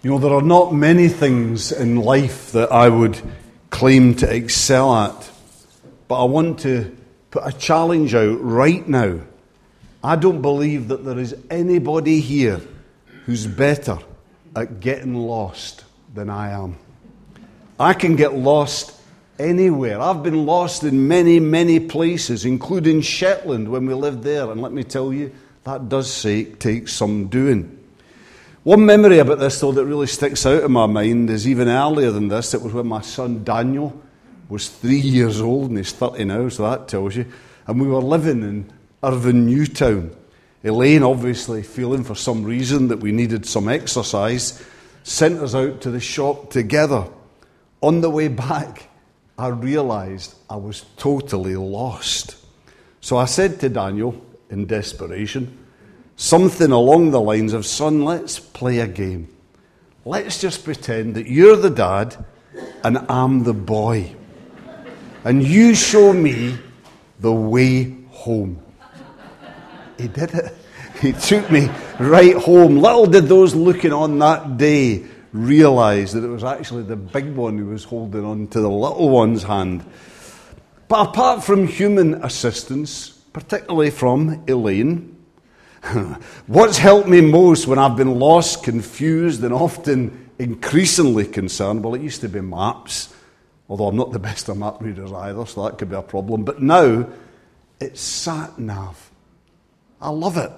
You know, there are not many things in life that I would claim to excel at, but I want to put a challenge out right now. I don't believe that there is anybody here who's better at getting lost than I am. I can get lost anywhere. I've been lost in many, many places, including Shetland when we lived there. And let me tell you, that does take some doing. One memory about this, though, that really sticks out in my mind is even earlier than this. It was when my son Daniel was 3 years old, and he's 30 now, so that tells you. And we were living in Irvine Newtown. Elaine, obviously feeling for some reason that we needed some exercise, sent us out to the shop together. On the way back, I realised I was totally lost. So I said to Daniel, in desperation, something along the lines of, "Son, let's play a game. Let's just pretend that you're the dad and I'm the boy. And you show me the way home." He did it. He took me right home. Little did those looking on that day realised that it was actually the big one who was holding on to the little one's hand. But apart from human assistance, particularly from Elaine, what's helped me most when I've been lost, confused, and often increasingly concerned? Well, it used to be maps, although I'm not the best of map readers either, so that could be a problem. But now, it's sat-nav. I love it.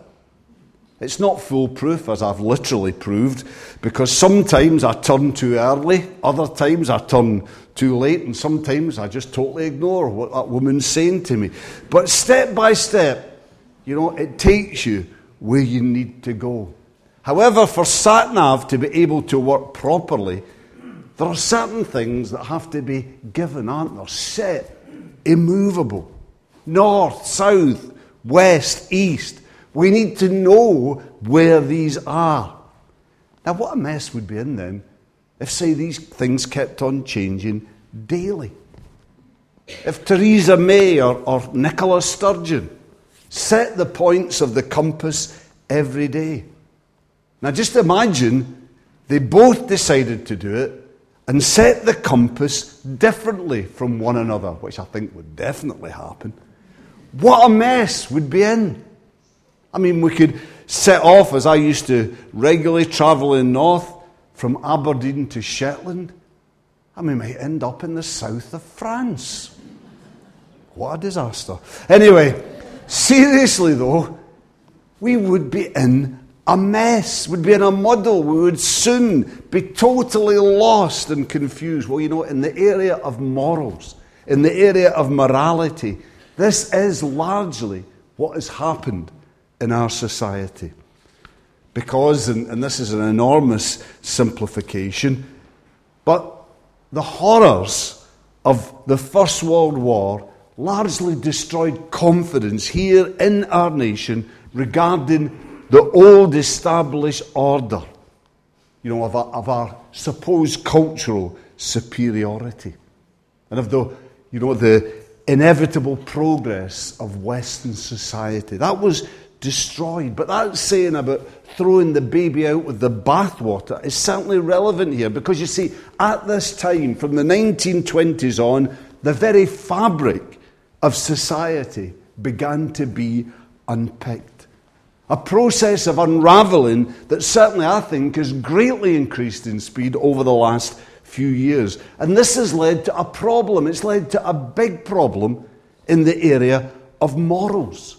It's not foolproof, as I've literally proved, because sometimes I turn too early, other times I turn too late, and sometimes I just totally ignore what that woman's saying to me. But step by step, you know, it takes you where you need to go. However, for sat-nav to be able to work properly, there are certain things that have to be given, aren't there? Set, immovable. North, south, west, east. We need to know where these are. Now, what a mess would be in them if, say, these things kept on changing daily. If Theresa May or Nicola Sturgeon set the points of the compass every day. Now, just imagine they both decided to do it and set the compass differently from one another, which I think would definitely happen. What a mess would be in. I mean, we could set off, as I used to regularly, travelling north from Aberdeen to Shetland, and we might end up in the south of France. What a disaster. Anyway, seriously though, we would be in a mess, we'd be in a muddle, we would soon be totally lost and confused. Well, you know, in the area of morals, in the area of morality, this is largely what has happened in our society. Because, and this is an enormous simplification, but the horrors of the First World War largely destroyed confidence here in our nation regarding the old established order, you know, of our supposed cultural superiority, and of the, you know, the inevitable progress of Western society. That was destroyed. But that saying about throwing the baby out with the bathwater is certainly relevant here, because you see, at this time, from the 1920s on, the very fabric of society began to be unpicked. A process of unravelling that certainly, I think, has greatly increased in speed over the last few years. And this has led to a problem. It's led to a big problem in the area of morals.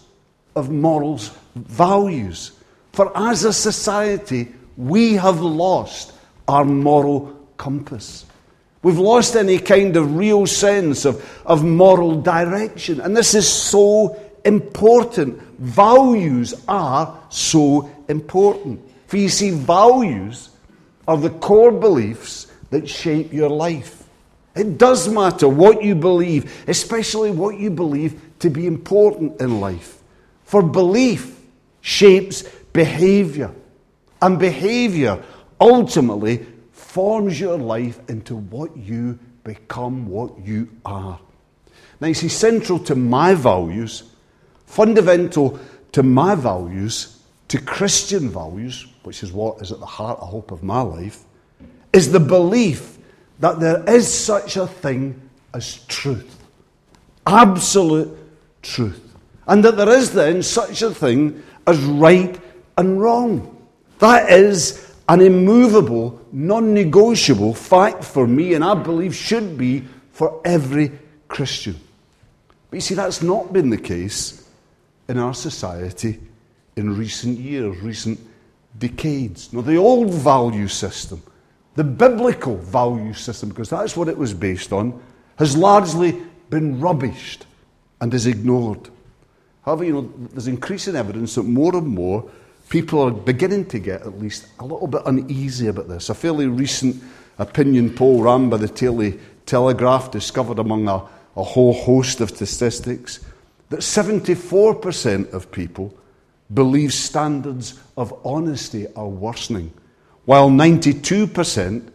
Of morals, values. For as a society, we have lost our moral compass. We've lost any kind of real sense of moral direction. And this is so important. Values are so important. For you see, values are the core beliefs that shape your life. It does matter what you believe, especially what you believe to be important in life. For belief shapes behaviour, and behaviour ultimately forms your life into what you become, what you are. Now you see, central to my values, fundamental to my values, to Christian values, which is what is at the heart, I hope, of my life, is the belief that there is such a thing as truth. Absolute truth. And that there is then such a thing as right and wrong. That is an immovable, non-negotiable fact for me, and I believe should be for every Christian. But you see, that's not been the case in our society in recent years, recent decades. Now, the old value system, the biblical value system, because that's what it was based on, has largely been rubbished and is ignored. However, you know, there's increasing evidence that more and more people are beginning to get at least a little bit uneasy about this. A fairly recent opinion poll run by the Daily Telegraph discovered among a whole host of statistics that 74% of people believe standards of honesty are worsening, while 92%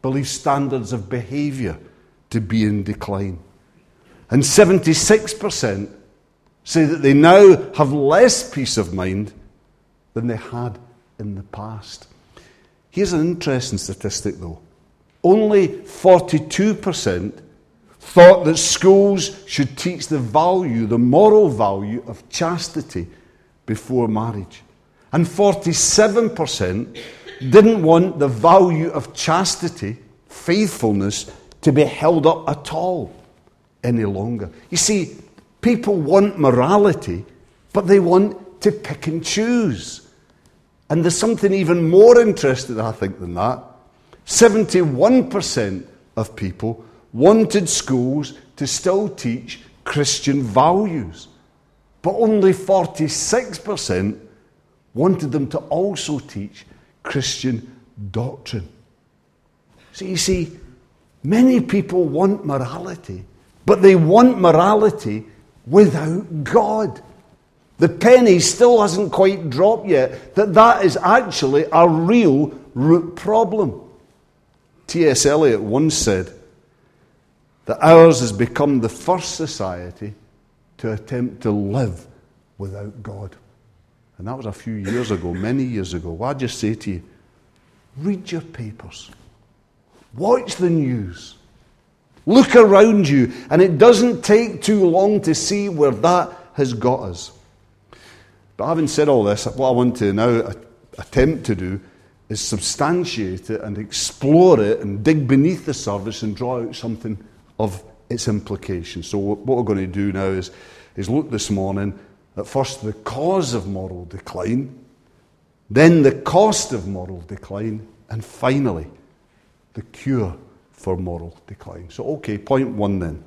believe standards of behaviour to be in decline. And 76% say that they now have less peace of mind than they had in the past. Here's an interesting statistic, though. Only 42% thought that schools should teach the value, the moral value of chastity before marriage. And 47% didn't want the value of chastity, faithfulness, to be held up at all any longer. You see, people want morality, but they want to pick and choose. And there's something even more interesting, I think, than that. 71% of people wanted schools to still teach Christian values, but only 46% wanted them to also teach Christian doctrine. So you see, many people want morality, but they want morality without God. The penny still hasn't quite dropped yet that is actually a real root problem. T.S. Eliot once said that ours has become the first society to attempt to live without God. And that was a few years ago, many years ago. Well, I just say to you, read your papers. Watch the news. Look around you, and it doesn't take too long to see where that has got us. But having said all this, what I want to now attempt to do is substantiate it and explore it and dig beneath the surface and draw out something of its implications. So what we're going to do now is look this morning at first the cause of moral decline, then the cost of moral decline, and finally the cure for moral decline. So, okay, point one then.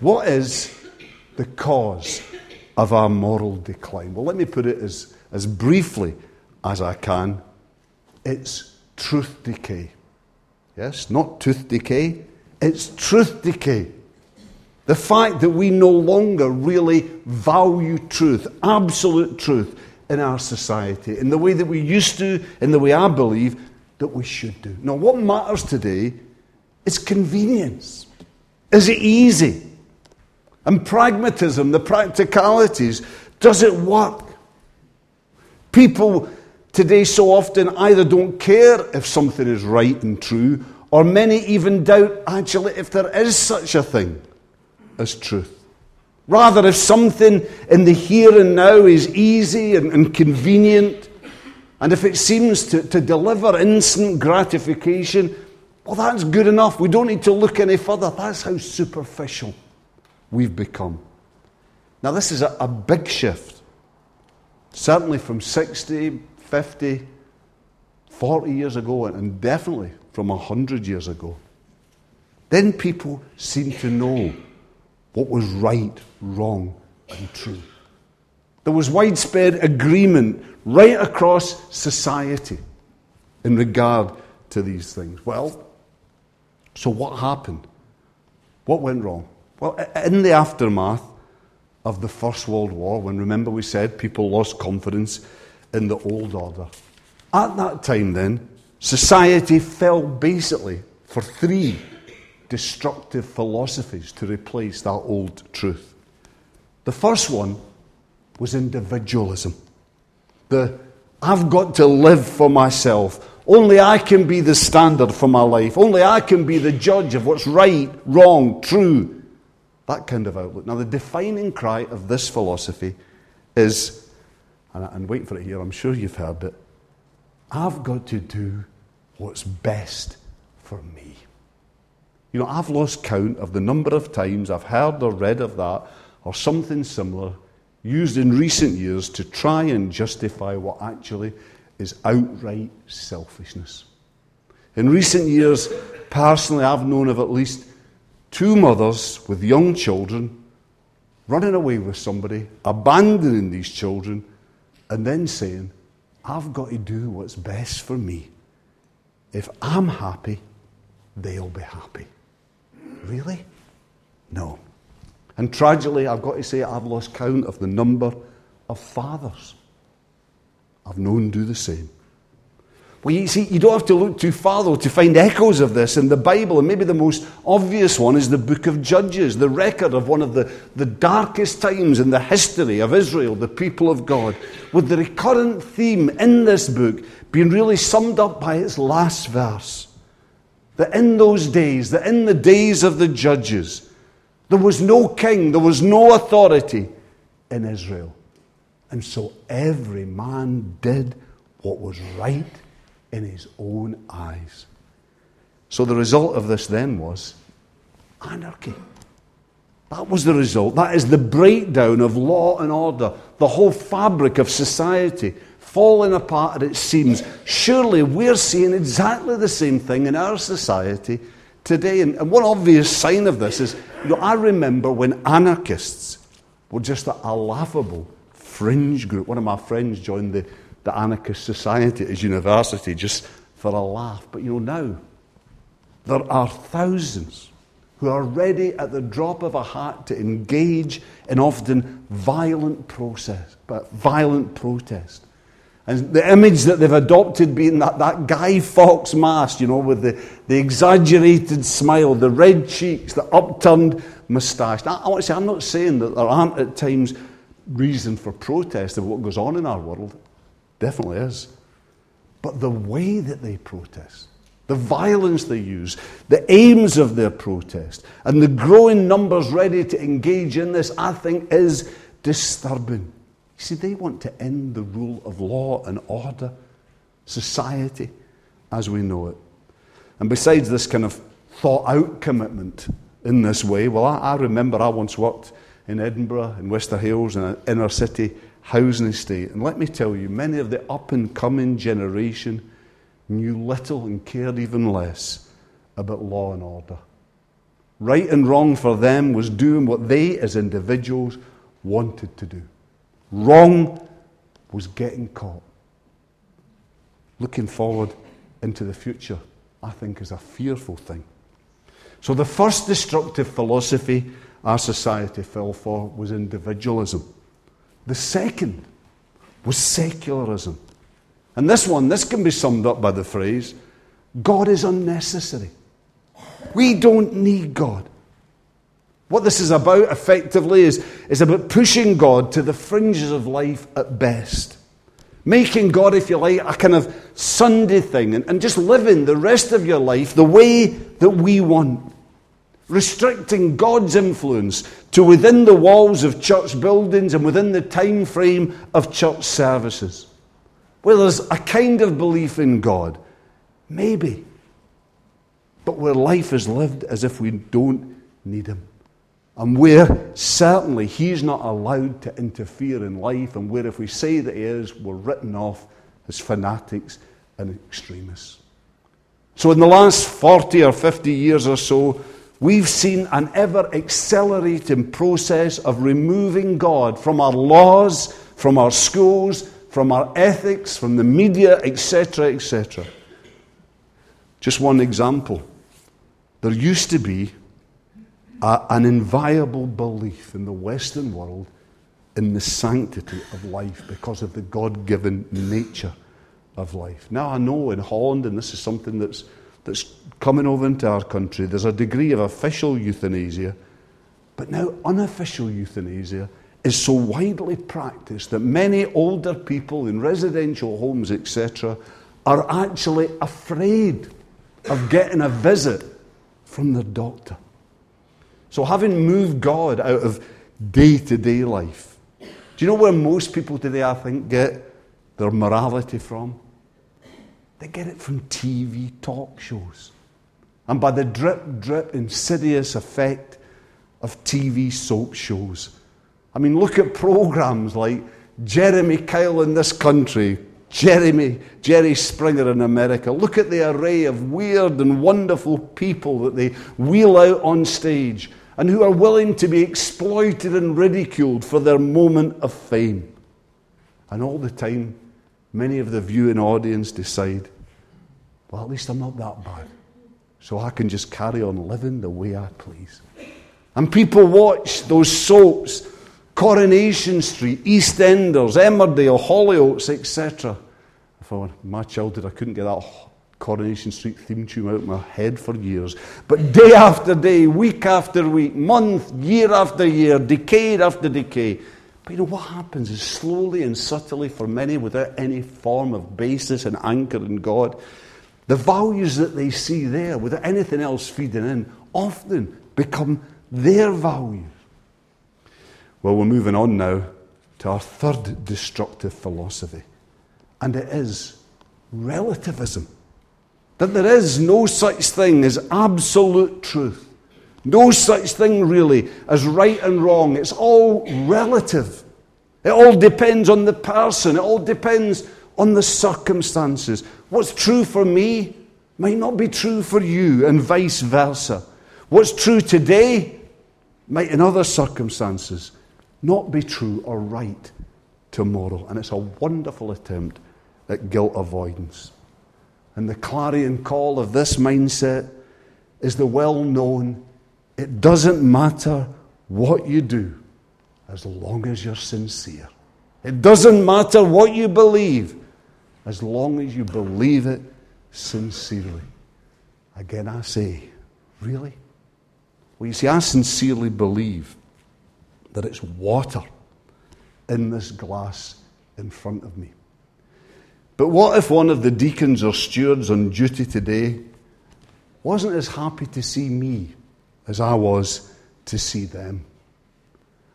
What is the cause of our moral decline? Well, let me put it as briefly as I can. It's truth decay. Yes, not tooth decay. It's truth decay. The fact that we no longer really value truth, absolute truth, in our society, in the way that we used to, in the way I believe that we should do. Now, what matters today is convenience. Is it easy? And pragmatism, the practicalities, does it work? People today so often either don't care if something is right and true, or many even doubt actually if there is such a thing as truth. Rather, if something in the here and now is easy and convenient, and if it seems to deliver instant gratification, well, that's good enough. We don't need to look any further. That's how superficial we've become. Now, this is a big shift, certainly from 60, 50, 40 years ago, and definitely from 100 years ago. Then people seemed to know what was right, wrong, and true. There was widespread agreement right across society in regard to these things. Well, so what happened? What went wrong? Well, in the aftermath of the First World War, when, remember, we said people lost confidence in the old order. At that time then, society fell basically for three destructive philosophies to replace that old truth. The first one was individualism. I've got to live for myself. Only I can be the standard for my life. Only I can be the judge of what's right, wrong, true. That kind of outlook. Now, the defining cry of this philosophy is, and wait for it here, I'm sure you've heard it, I've got to do what's best for me. You know, I've lost count of the number of times I've heard or read of that or something similar used in recent years to try and justify what actually is outright selfishness. In recent years, personally, I've known of at least 2 mothers with young children running away with somebody, abandoning these children, and then saying, I've got to do what's best for me. If I'm happy, they'll be happy. Really? No. And tragically, I've got to say, I've lost count of the number of fathers I've known do the same. Well, you see, you don't have to look too far, though, to find echoes of this in the Bible, and maybe the most obvious one is the book of Judges, the record of one of the darkest times in the history of Israel, the people of God, with the recurrent theme in this book being really summed up by its last verse. That in those days, that in the days of the judges, there was no king, there was no authority in Israel. And so every man did what was right in his own eyes. So the result of this then was anarchy. That was the result. That is the breakdown of law and order, the whole fabric of society falling apart at its seams. Surely we're seeing exactly the same thing in our society today. And one obvious sign of this is, you know, I remember when anarchists were just a laughable fringe group. One of my friends joined the anarchist society at his university just for a laugh. But you know, now there are thousands who are ready at the drop of a hat to engage in often violent protest. And the image that they've adopted being that Guy Fawkes mask, you know, with the exaggerated smile, the red cheeks, the upturned moustache. Now, I want to say, I'm not saying that there aren't at times reason for protest of what goes on in our world. Definitely is. But the way that they protest, the violence they use, the aims of their protest, and the growing numbers ready to engage in this, I think, is disturbing. You see, they want to end the rule of law and order, society as we know it. And besides this kind of thought-out commitment in this way, well, I remember I once worked in Edinburgh, in Wester Hailes, in an inner-city housing estate. And let me tell you, many of the up-and-coming generation knew little and cared even less about law and order. Right and wrong for them was doing what they as individuals wanted to do. Wrong was getting caught. Looking forward into the future, I think, is a fearful thing. So the first destructive philosophy our society fell for was individualism. The second was secularism. And this can be summed up by the phrase, God is unnecessary. We don't need God. What this is about, effectively, is about pushing God to the fringes of life at best. Making God, if you like, a kind of Sunday thing, and just living the rest of your life the way that we want. Restricting God's influence to within the walls of church buildings and within the time frame of church services. Where there's a kind of belief in God, maybe, but where life is lived as if we don't need him. And where, certainly, he's not allowed to interfere in life, and where if we say that he is, we're written off as fanatics and extremists. So in the last 40 or 50 years or so, we've seen an ever-accelerating process of removing God from our laws, from our schools, from our ethics, from the media, etc., etc. Just one example. There used to be an inviolable belief in the Western world in the sanctity of life because of the God-given nature of life. Now, I know in Holland, and this is something that's coming over into our country, there's a degree of official euthanasia, but now unofficial euthanasia is so widely practiced that many older people in residential homes, etc., are actually afraid of getting a visit from their doctor. So having moved God out of day-to-day life, do you know where most people today, I think, get their morality from? They get it from TV talk shows. And by the drip, insidious effect of TV soap shows. I mean, look at programs like Jeremy Kyle in this country, Jerry Springer in America. Look at the array of weird and wonderful people that they wheel out on stage and who are willing to be exploited and ridiculed for their moment of fame. And all the time, many of the viewing audience decide, well, at least I'm not that bad, so I can just carry on living the way I please. And people watch those soaps, Coronation Street, EastEnders, Emmerdale, Hollyoaks, etc. For my childhood, I couldn't get that Coronation Street theme tune out of my head for years. But day after day, week after week, month, year after year, decade after decade. But you know what happens is slowly and subtly, for many, without any form of basis and anchor in God, the values that they see there, without anything else feeding in, often become their values. Well, we're moving on now to our third destructive philosophy, and it is relativism. That there is no such thing as absolute truth, no such thing really as right and wrong. It's all relative. It all depends on the person. It all depends on the circumstances. What's true for me might not be true for you, and vice versa. What's true today might in other circumstances not be true or right tomorrow. And it's a wonderful attempt at guilt avoidance. And the clarion call of this mindset is the well-known, it doesn't matter what you do as long as you're sincere. It doesn't matter what you believe as long as you believe it sincerely. Again, I say, really? Well, you see, I sincerely believe that it's water in this glass in front of me. But what if one of the deacons or stewards on duty today wasn't as happy to see me as I was to see them?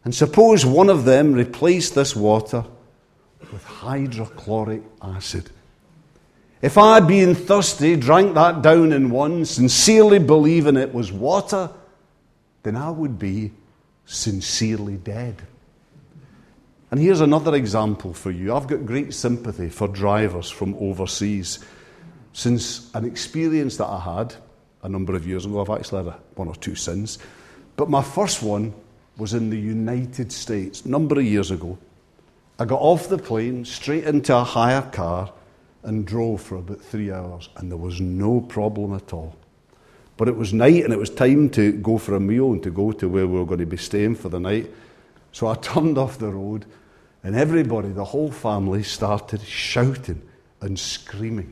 And suppose one of them replaced this water with hydrochloric acid. If I, being thirsty, drank that down in one, sincerely believing it was water, then I would be sincerely dead. And here's another example for you. I've got great sympathy for drivers from overseas. Since an experience that I had a number of years ago, I've actually had one or two since, but my first one was in the United States a number of years ago. I got off the plane, straight into a hire car, and drove for about 3 hours, and there was no problem at all. But it was night, and it was time to go for a meal and to go to where we were going to be staying for the night. So I turned off the road, and everybody, the whole family, started shouting and screaming.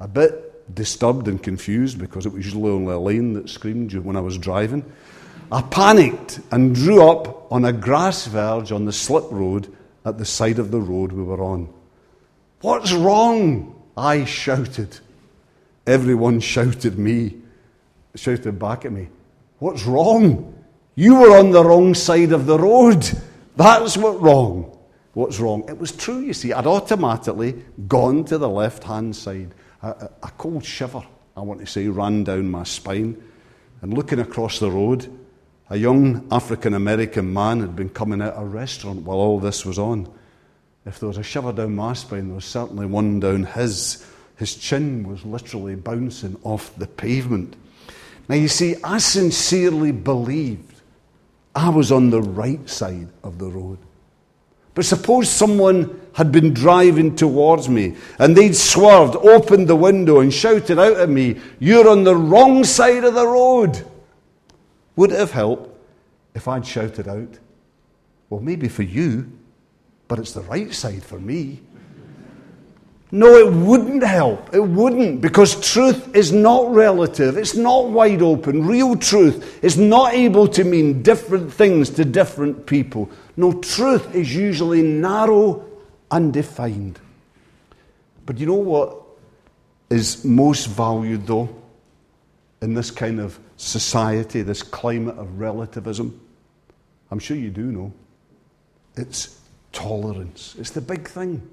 A bit disturbed and confused, because it was usually only Elaine that screamed when I was driving. I panicked and drew up on a grass verge on the slip road at the side of the road we were on. "What's wrong?" I shouted. Everyone shouted back at me, "What's wrong? You were on the wrong side of the road. That's what's wrong." What's wrong? It was true, you see. I'd automatically gone to the left-hand side. A cold shiver, I want to say, ran down my spine. And looking across the road, a young African-American man had been coming out of a restaurant while all this was on. If there was a shiver down my spine, there was certainly one down his. His chin was literally bouncing off the pavement. Now, you see, I sincerely believed I was on the right side of the road. But suppose someone had been driving towards me and they'd swerved, opened the window and shouted out at me, "You're on the wrong side of the road." Would it have helped if I'd shouted out, "Well, maybe for you, but it's the right side for me"? No, it wouldn't help. It wouldn't, because truth is not relative. It's not wide open. Real truth is not able to mean different things to different people. No, truth is usually narrow and defined. But you know what is most valued, though, in this kind of society, this climate of relativism? I'm sure you do know. It's tolerance. It's the big thing.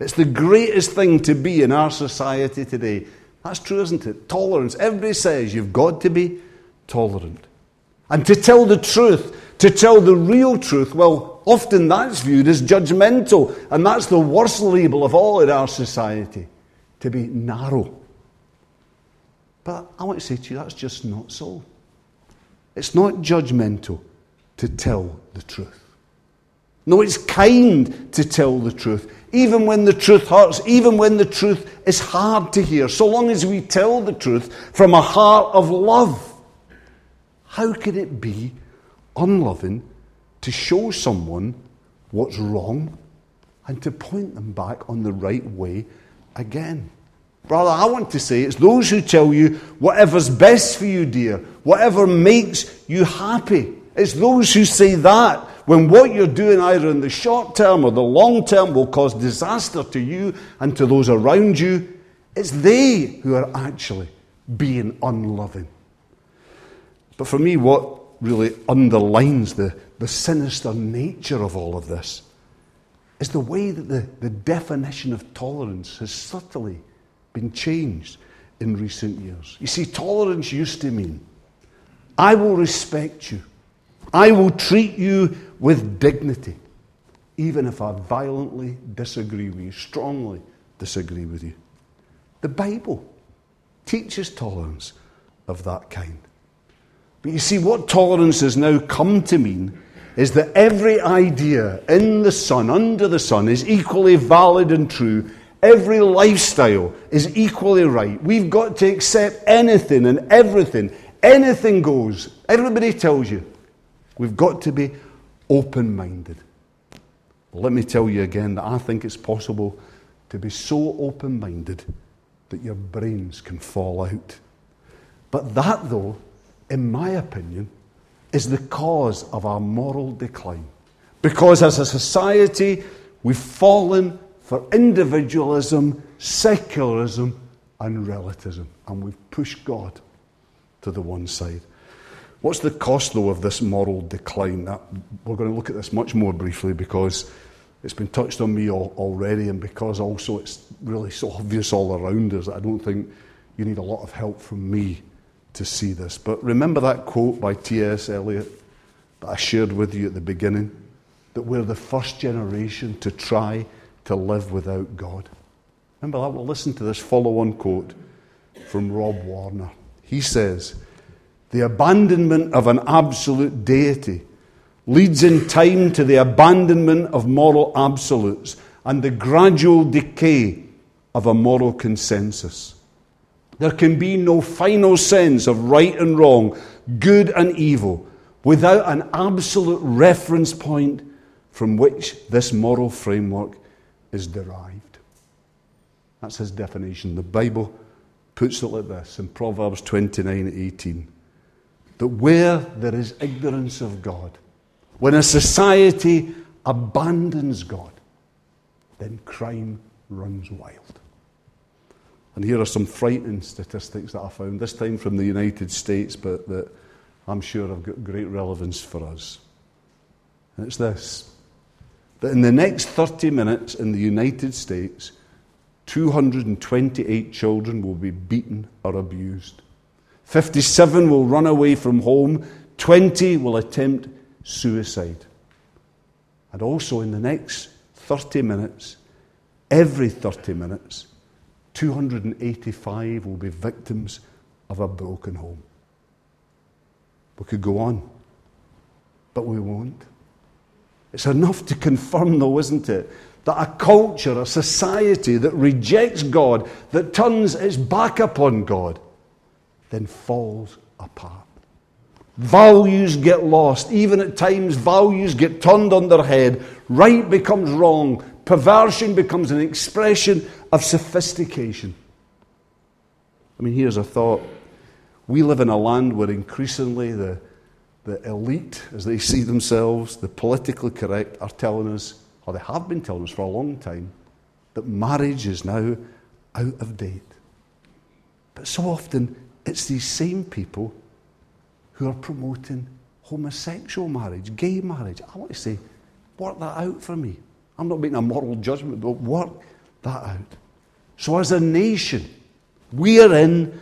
It's the greatest thing to be in our society today. That's true, isn't it? Tolerance. Everybody says you've got to be tolerant. And to tell the truth, to tell the real truth, well, often that's viewed as judgmental. And that's the worst label of all in our society, to be narrow. But I want to say to you, that's just not so. It's not judgmental to tell the truth. No, it's kind to tell the truth, even when the truth hurts, even when the truth is hard to hear. So long as we tell the truth from a heart of love, how can it be unloving to show someone what's wrong and to point them back on the right way again? Brother, I want to say it's those who tell you whatever's best for you, dear, whatever makes you happy. It's those who say that when what you're doing either in the short term or the long term will cause disaster to you and to those around you. It's they who are actually being unloving. But for me, what really underlines the sinister nature of all of this is the way that the definition of tolerance has subtly been changed in recent years. You see, tolerance used to mean, I will respect you. I will treat you with dignity, even if I violently disagree with you, strongly disagree with you. The Bible teaches tolerance of that kind. But you see, what tolerance has now come to mean is that every idea in the sun, under the sun, is equally valid and true. Every lifestyle is equally right. We've got to accept anything and everything. Anything goes. Everybody tells you. We've got to be open-minded. Let me tell you again that I think it's possible to be so open-minded that your brains can fall out. But that, though, in my opinion, is the cause of our moral decline. Because as a society, we've fallen for individualism, secularism, and relativism. And we've pushed God to the one side. What's the cost, though, of this moral decline? We're going to look at this much more briefly because it's been touched on me already, and because also it's really so obvious all around us. I don't think you need a lot of help from me to see this. But remember that quote by T.S. Eliot that I shared with you at the beginning, that we're the first generation to try to live without God. Remember that? Well, listen to this follow-on quote from Rob Warner. He says, the abandonment of an absolute deity leads in time to the abandonment of moral absolutes and the gradual decay of a moral consensus. There can be no final sense of right and wrong, good and evil, without an absolute reference point from which this moral framework is derived. That's his definition. The Bible puts it like this in Proverbs 29:18. That where there is ignorance of God, when a society abandons God, then crime runs wild. And here are some frightening statistics that I found, this time from the United States, but that I'm sure have got great relevance for us. And it's this, that in the next 30 minutes in the United States, 228 children will be beaten or abused. 57 will run away from home, 20 will attempt suicide. And also in the next 30 minutes, every 30 minutes, 285 will be victims of a broken home. We could go on, but we won't. It's enough to confirm, though, isn't it, that a culture, a society that rejects God, that turns its back upon God, then falls apart. Values get lost. Even at times, values get turned on their head. Right becomes wrong. Perversion becomes an expression of sophistication. I mean, here's a thought. We live in a land where increasingly the elite, as they see themselves, the politically correct, are telling us, or they have been telling us for a long time, that marriage is now out of date. But so often it's these same people who are promoting homosexual marriage, gay marriage. I want to say, work that out for me. I'm not making a moral judgment, but work that out. So as a nation, we're in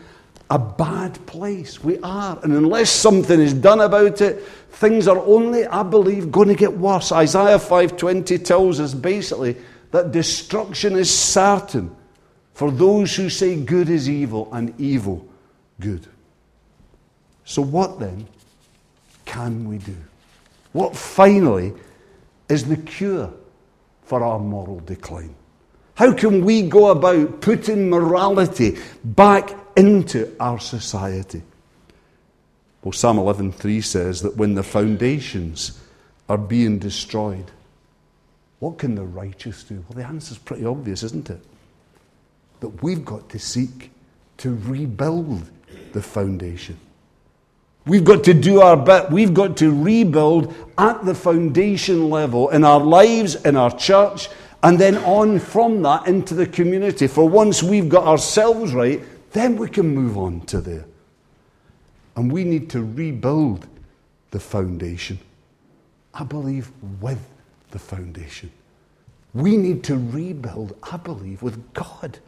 a bad place. We are. And unless something is done about it, things are only, I believe, going to get worse. Isaiah 5:20 tells us basically that destruction is certain for those who say good is evil and evil good. So what then can we do? What finally is the cure for our moral decline? How can we go about putting morality back into our society? Well, Psalm 11:3 says that when the foundations are being destroyed, what can the righteous do? Well, the answer's pretty obvious, isn't it? That we've got to seek to rebuild the foundation. We've got to do our bit. We've got to rebuild at the foundation level in our lives, in our church, and then on from that into the community. For once we've got ourselves right, then we can move on to there. And we need to rebuild the foundation. I believe with the foundation. We need to rebuild, I believe, with God.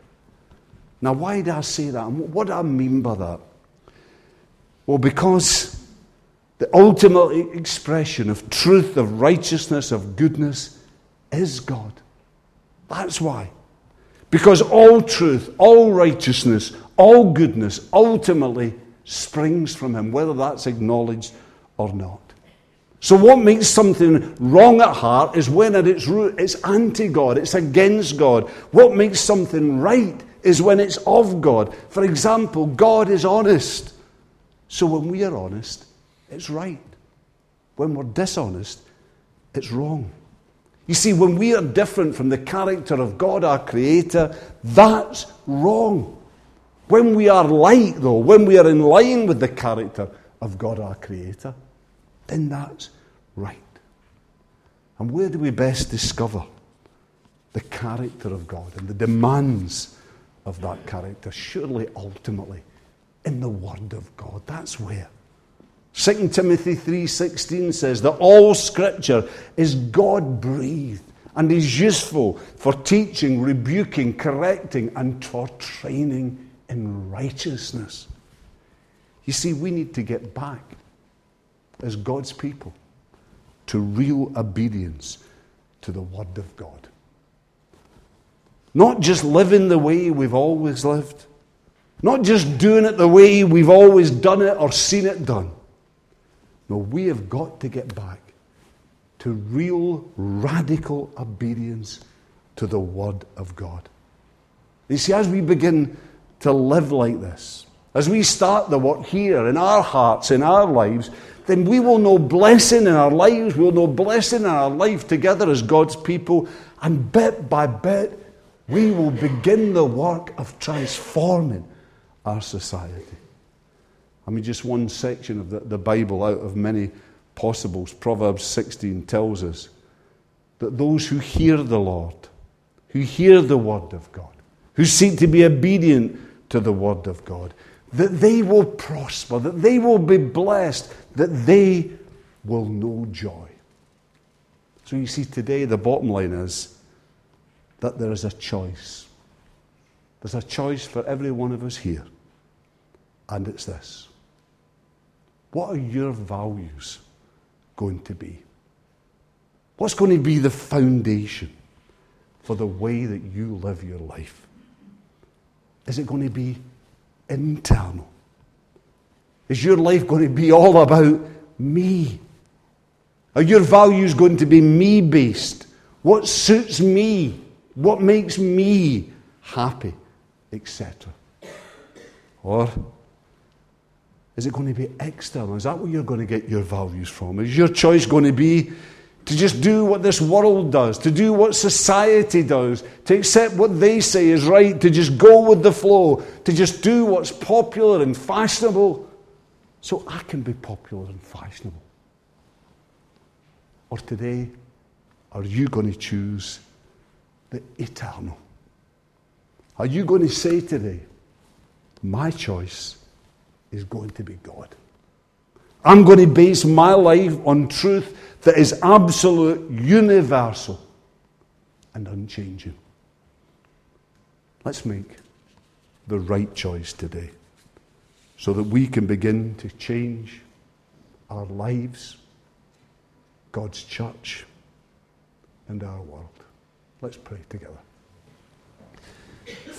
Now, why do I say that? And what do I mean by that? Well, because the ultimate expression of truth, of righteousness, of goodness is God. That's why. Because all truth, all righteousness, all goodness ultimately springs from him, whether that's acknowledged or not. So what makes something wrong at heart is when at its root it's anti-God, it's against God. What makes something right is when it's of God. For example, God is honest. So when we are honest, it's right. When we're dishonest, it's wrong. You see, when we are different from the character of God, our Creator, that's wrong. When we are like, though, when we are in line with the character of God, our Creator, then that's right. And where do we best discover the character of God and the demands of that character? Surely, ultimately, in the Word of God. That's where. 2 Timothy 3:16 says that all Scripture is God-breathed and is useful for teaching, rebuking, correcting, and for training in righteousness. You see, we need to get back as God's people to real obedience to the Word of God. Not just living the way we've always lived, not just doing it the way we've always done it or seen it done. No, we have got to get back to real, radical obedience to the Word of God. You see, as we begin to live like this, as we start the work here in our hearts, in our lives, then we will know blessing in our lives, we'll know blessing in our life together as God's people, and bit by bit, we will begin the work of transforming our society. I mean, just one section of the Bible out of many possibles, Proverbs 16 tells us that those who hear the Lord, who hear the Word of God, who seek to be obedient to the Word of God, that they will prosper, that they will be blessed, that they will know joy. So you see, today the bottom line is that there is a choice. There's a choice for every one of us here. And it's this. What are your values going to be? What's going to be the foundation for the way that you live your life? Is it going to be internal? Is your life going to be all about me? Are your values going to be me-based? What suits me? What makes me happy? Etc. Or is it going to be external? Is that where you're going to get your values from? Is your choice going to be to just do what this world does, to do what society does, to accept what they say is right, to just go with the flow, to just do what's popular and fashionable so I can be popular and fashionable? Or today, are you going to choose the eternal? Are you going to say today, my choice is going to be God. I'm going to base my life on truth that is absolute, universal, and unchanging. Let's make the right choice today so that we can begin to change our lives, God's church, and our world. Let's pray together. Father,